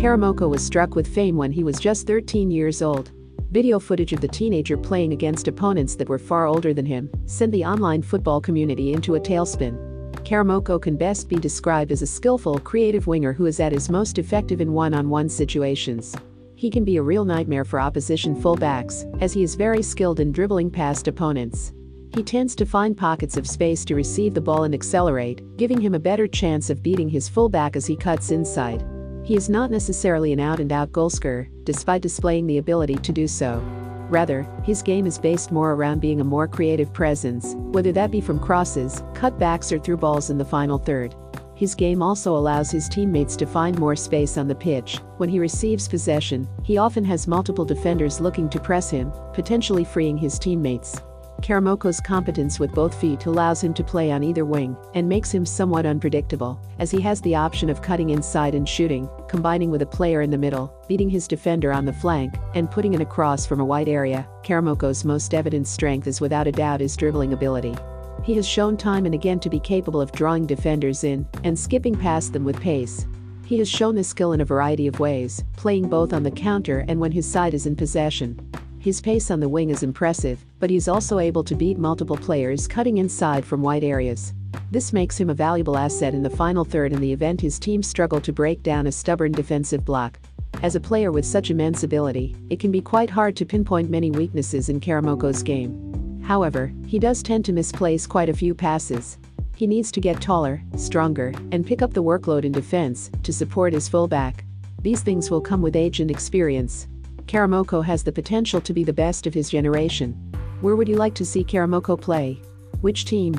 Karamoko was struck with fame when he was just 13 years old. Video footage of the teenager playing against opponents that were far older than him sent the online football community into a tailspin. Karamoko can best be described as a skillful, creative winger who is at his most effective in one-on-one situations. He can be a real nightmare for opposition fullbacks, as he is very skilled in dribbling past opponents. He tends to find pockets of space to receive the ball and accelerate, giving him a better chance of beating his fullback as he cuts inside. He is not necessarily an out-and-out goalscorer, despite displaying the ability to do so. Rather, his game is based more around being a more creative presence, whether that be from crosses, cutbacks or through balls in the final third. His game also allows his teammates to find more space on the pitch. When he receives possession, he often has multiple defenders looking to press him, potentially freeing his teammates. Karamoko's competence with both feet allows him to play on either wing and makes him somewhat unpredictable, as he has the option of cutting inside and shooting, combining with a player in the middle, beating his defender on the flank, and putting in a cross from a wide area. Karamoko's most evident strength is without a doubt his dribbling ability. He has shown time and again to be capable of drawing defenders in and skipping past them with pace. He has shown this skill in a variety of ways, playing both on the counter and when his side is in possession. His pace on the wing is impressive, but he's also able to beat multiple players cutting inside from wide areas. This makes him a valuable asset in the final third in the event his team struggle to break down a stubborn defensive block. As a player with such immense ability, it can be quite hard to pinpoint many weaknesses in Karamoko's game. However, he does tend to misplace quite a few passes. He needs to get taller, stronger, and pick up the workload in defense to support his fullback. These things will come with age and experience. Karamoko has the potential to be the best of his generation. Where would you like to see Karamoko play? Which team?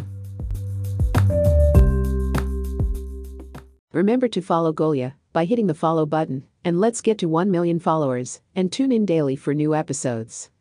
Remember to follow Golia by hitting the follow button, and let's get to 1 million followers, and tune in daily for new episodes.